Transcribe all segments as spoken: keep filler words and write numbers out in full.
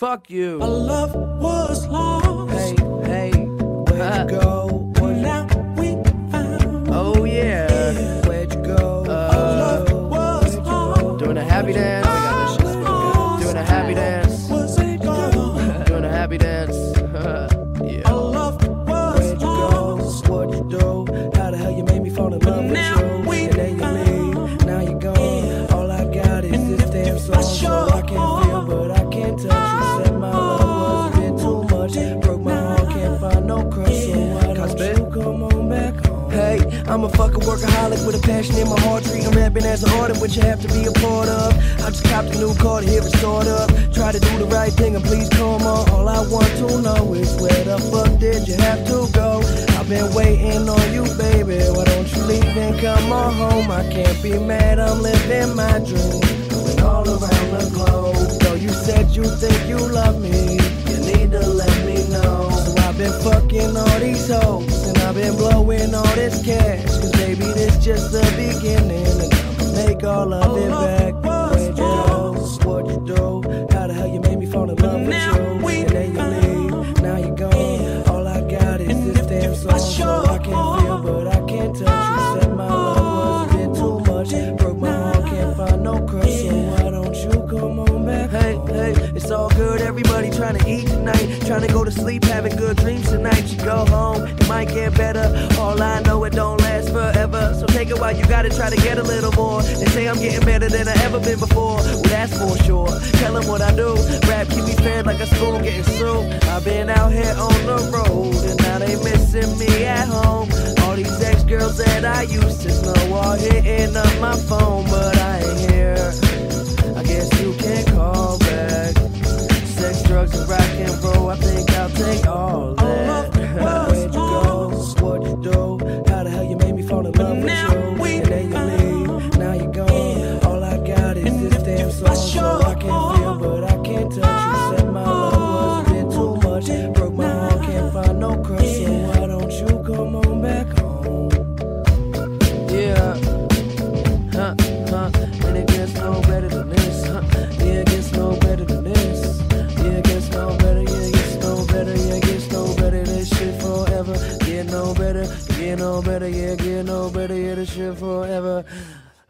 Fuck you. Our love was lost. Hey, hey, where'd you go? And now we found. Oh yeah. yeah. Where'd you go? Uh, Our love was lost. Doing a happy dance. We got this shit. Doing a happy dance. Was it gone? Doing a happy dance. Yeah. Our love was where'd lost. Where'd you go? What'd you do? How the hell you made me fall in love with you? And then you leave. Now you go. Yeah. All I got is and this damn song. So I can't feel, but I can't touch. I'm a fucking workaholic with a passion in my heart. Treat them rapping as an art, which you have to be a part of. I just copped a new car to hear it start up. Try to do the right thing and please come on. All I want to know is where the fuck did you have to go? I've been waiting on you, baby. Why don't you leave and come on home? I can't be mad, I'm living my dream. Going all around the globe. Though you said you think you love me, you need to let me know. So I've been fucking all these hoes. I've been blowing all this cash, cause baby this just the beginning, and I'ma make all of it back. Where'd you go? What'd you do? How the hell you made me fall in love with you? And then you leave, now you gone. All I got is this damn song. So I can feel, but I can't touch. You said my love was a bit too much. Broke my heart, can't find no crush. So why don't you come on back? Hey, hey, it's all good, everybody trying to eat tonight, trying to go to sleep, having good dreams tonight. You go home, it might get better. All I know, it don't last forever. So take it while you got it, try to get a little more. They say I'm getting better than I ever been before. Well, that's for sure. Tell them what I do. Rap keep me fed like a school getting sued. I've been out here on the road, and now they missing me at home. All these ex-girls that I used to know are hitting up my phone, but I ain't here. I guess you can't call back. Sex, drugs, and rock and roll, I think I'll take all that. Where'd you go? What'd you do? How the hell you made me fall in love with you? And then you leave, now you gone. All I got is this damn song. So I can't feel, but I can't touch. You said my love was a bit too much. Broke my heart, can't find no crush. So why don't you come on back home? Yeah. Huh, huh. And it gets no better than this, huh. Yeah, it gets no better than this. No better, yeah, it gets no better, yeah, it gets no better, this shit forever. Get no better, get no better, yeah, get no better, yeah, this shit forever.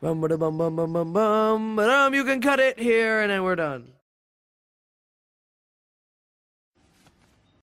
Bum ba da bum bum bum bum bum. But um, you can cut it here, and then we're done.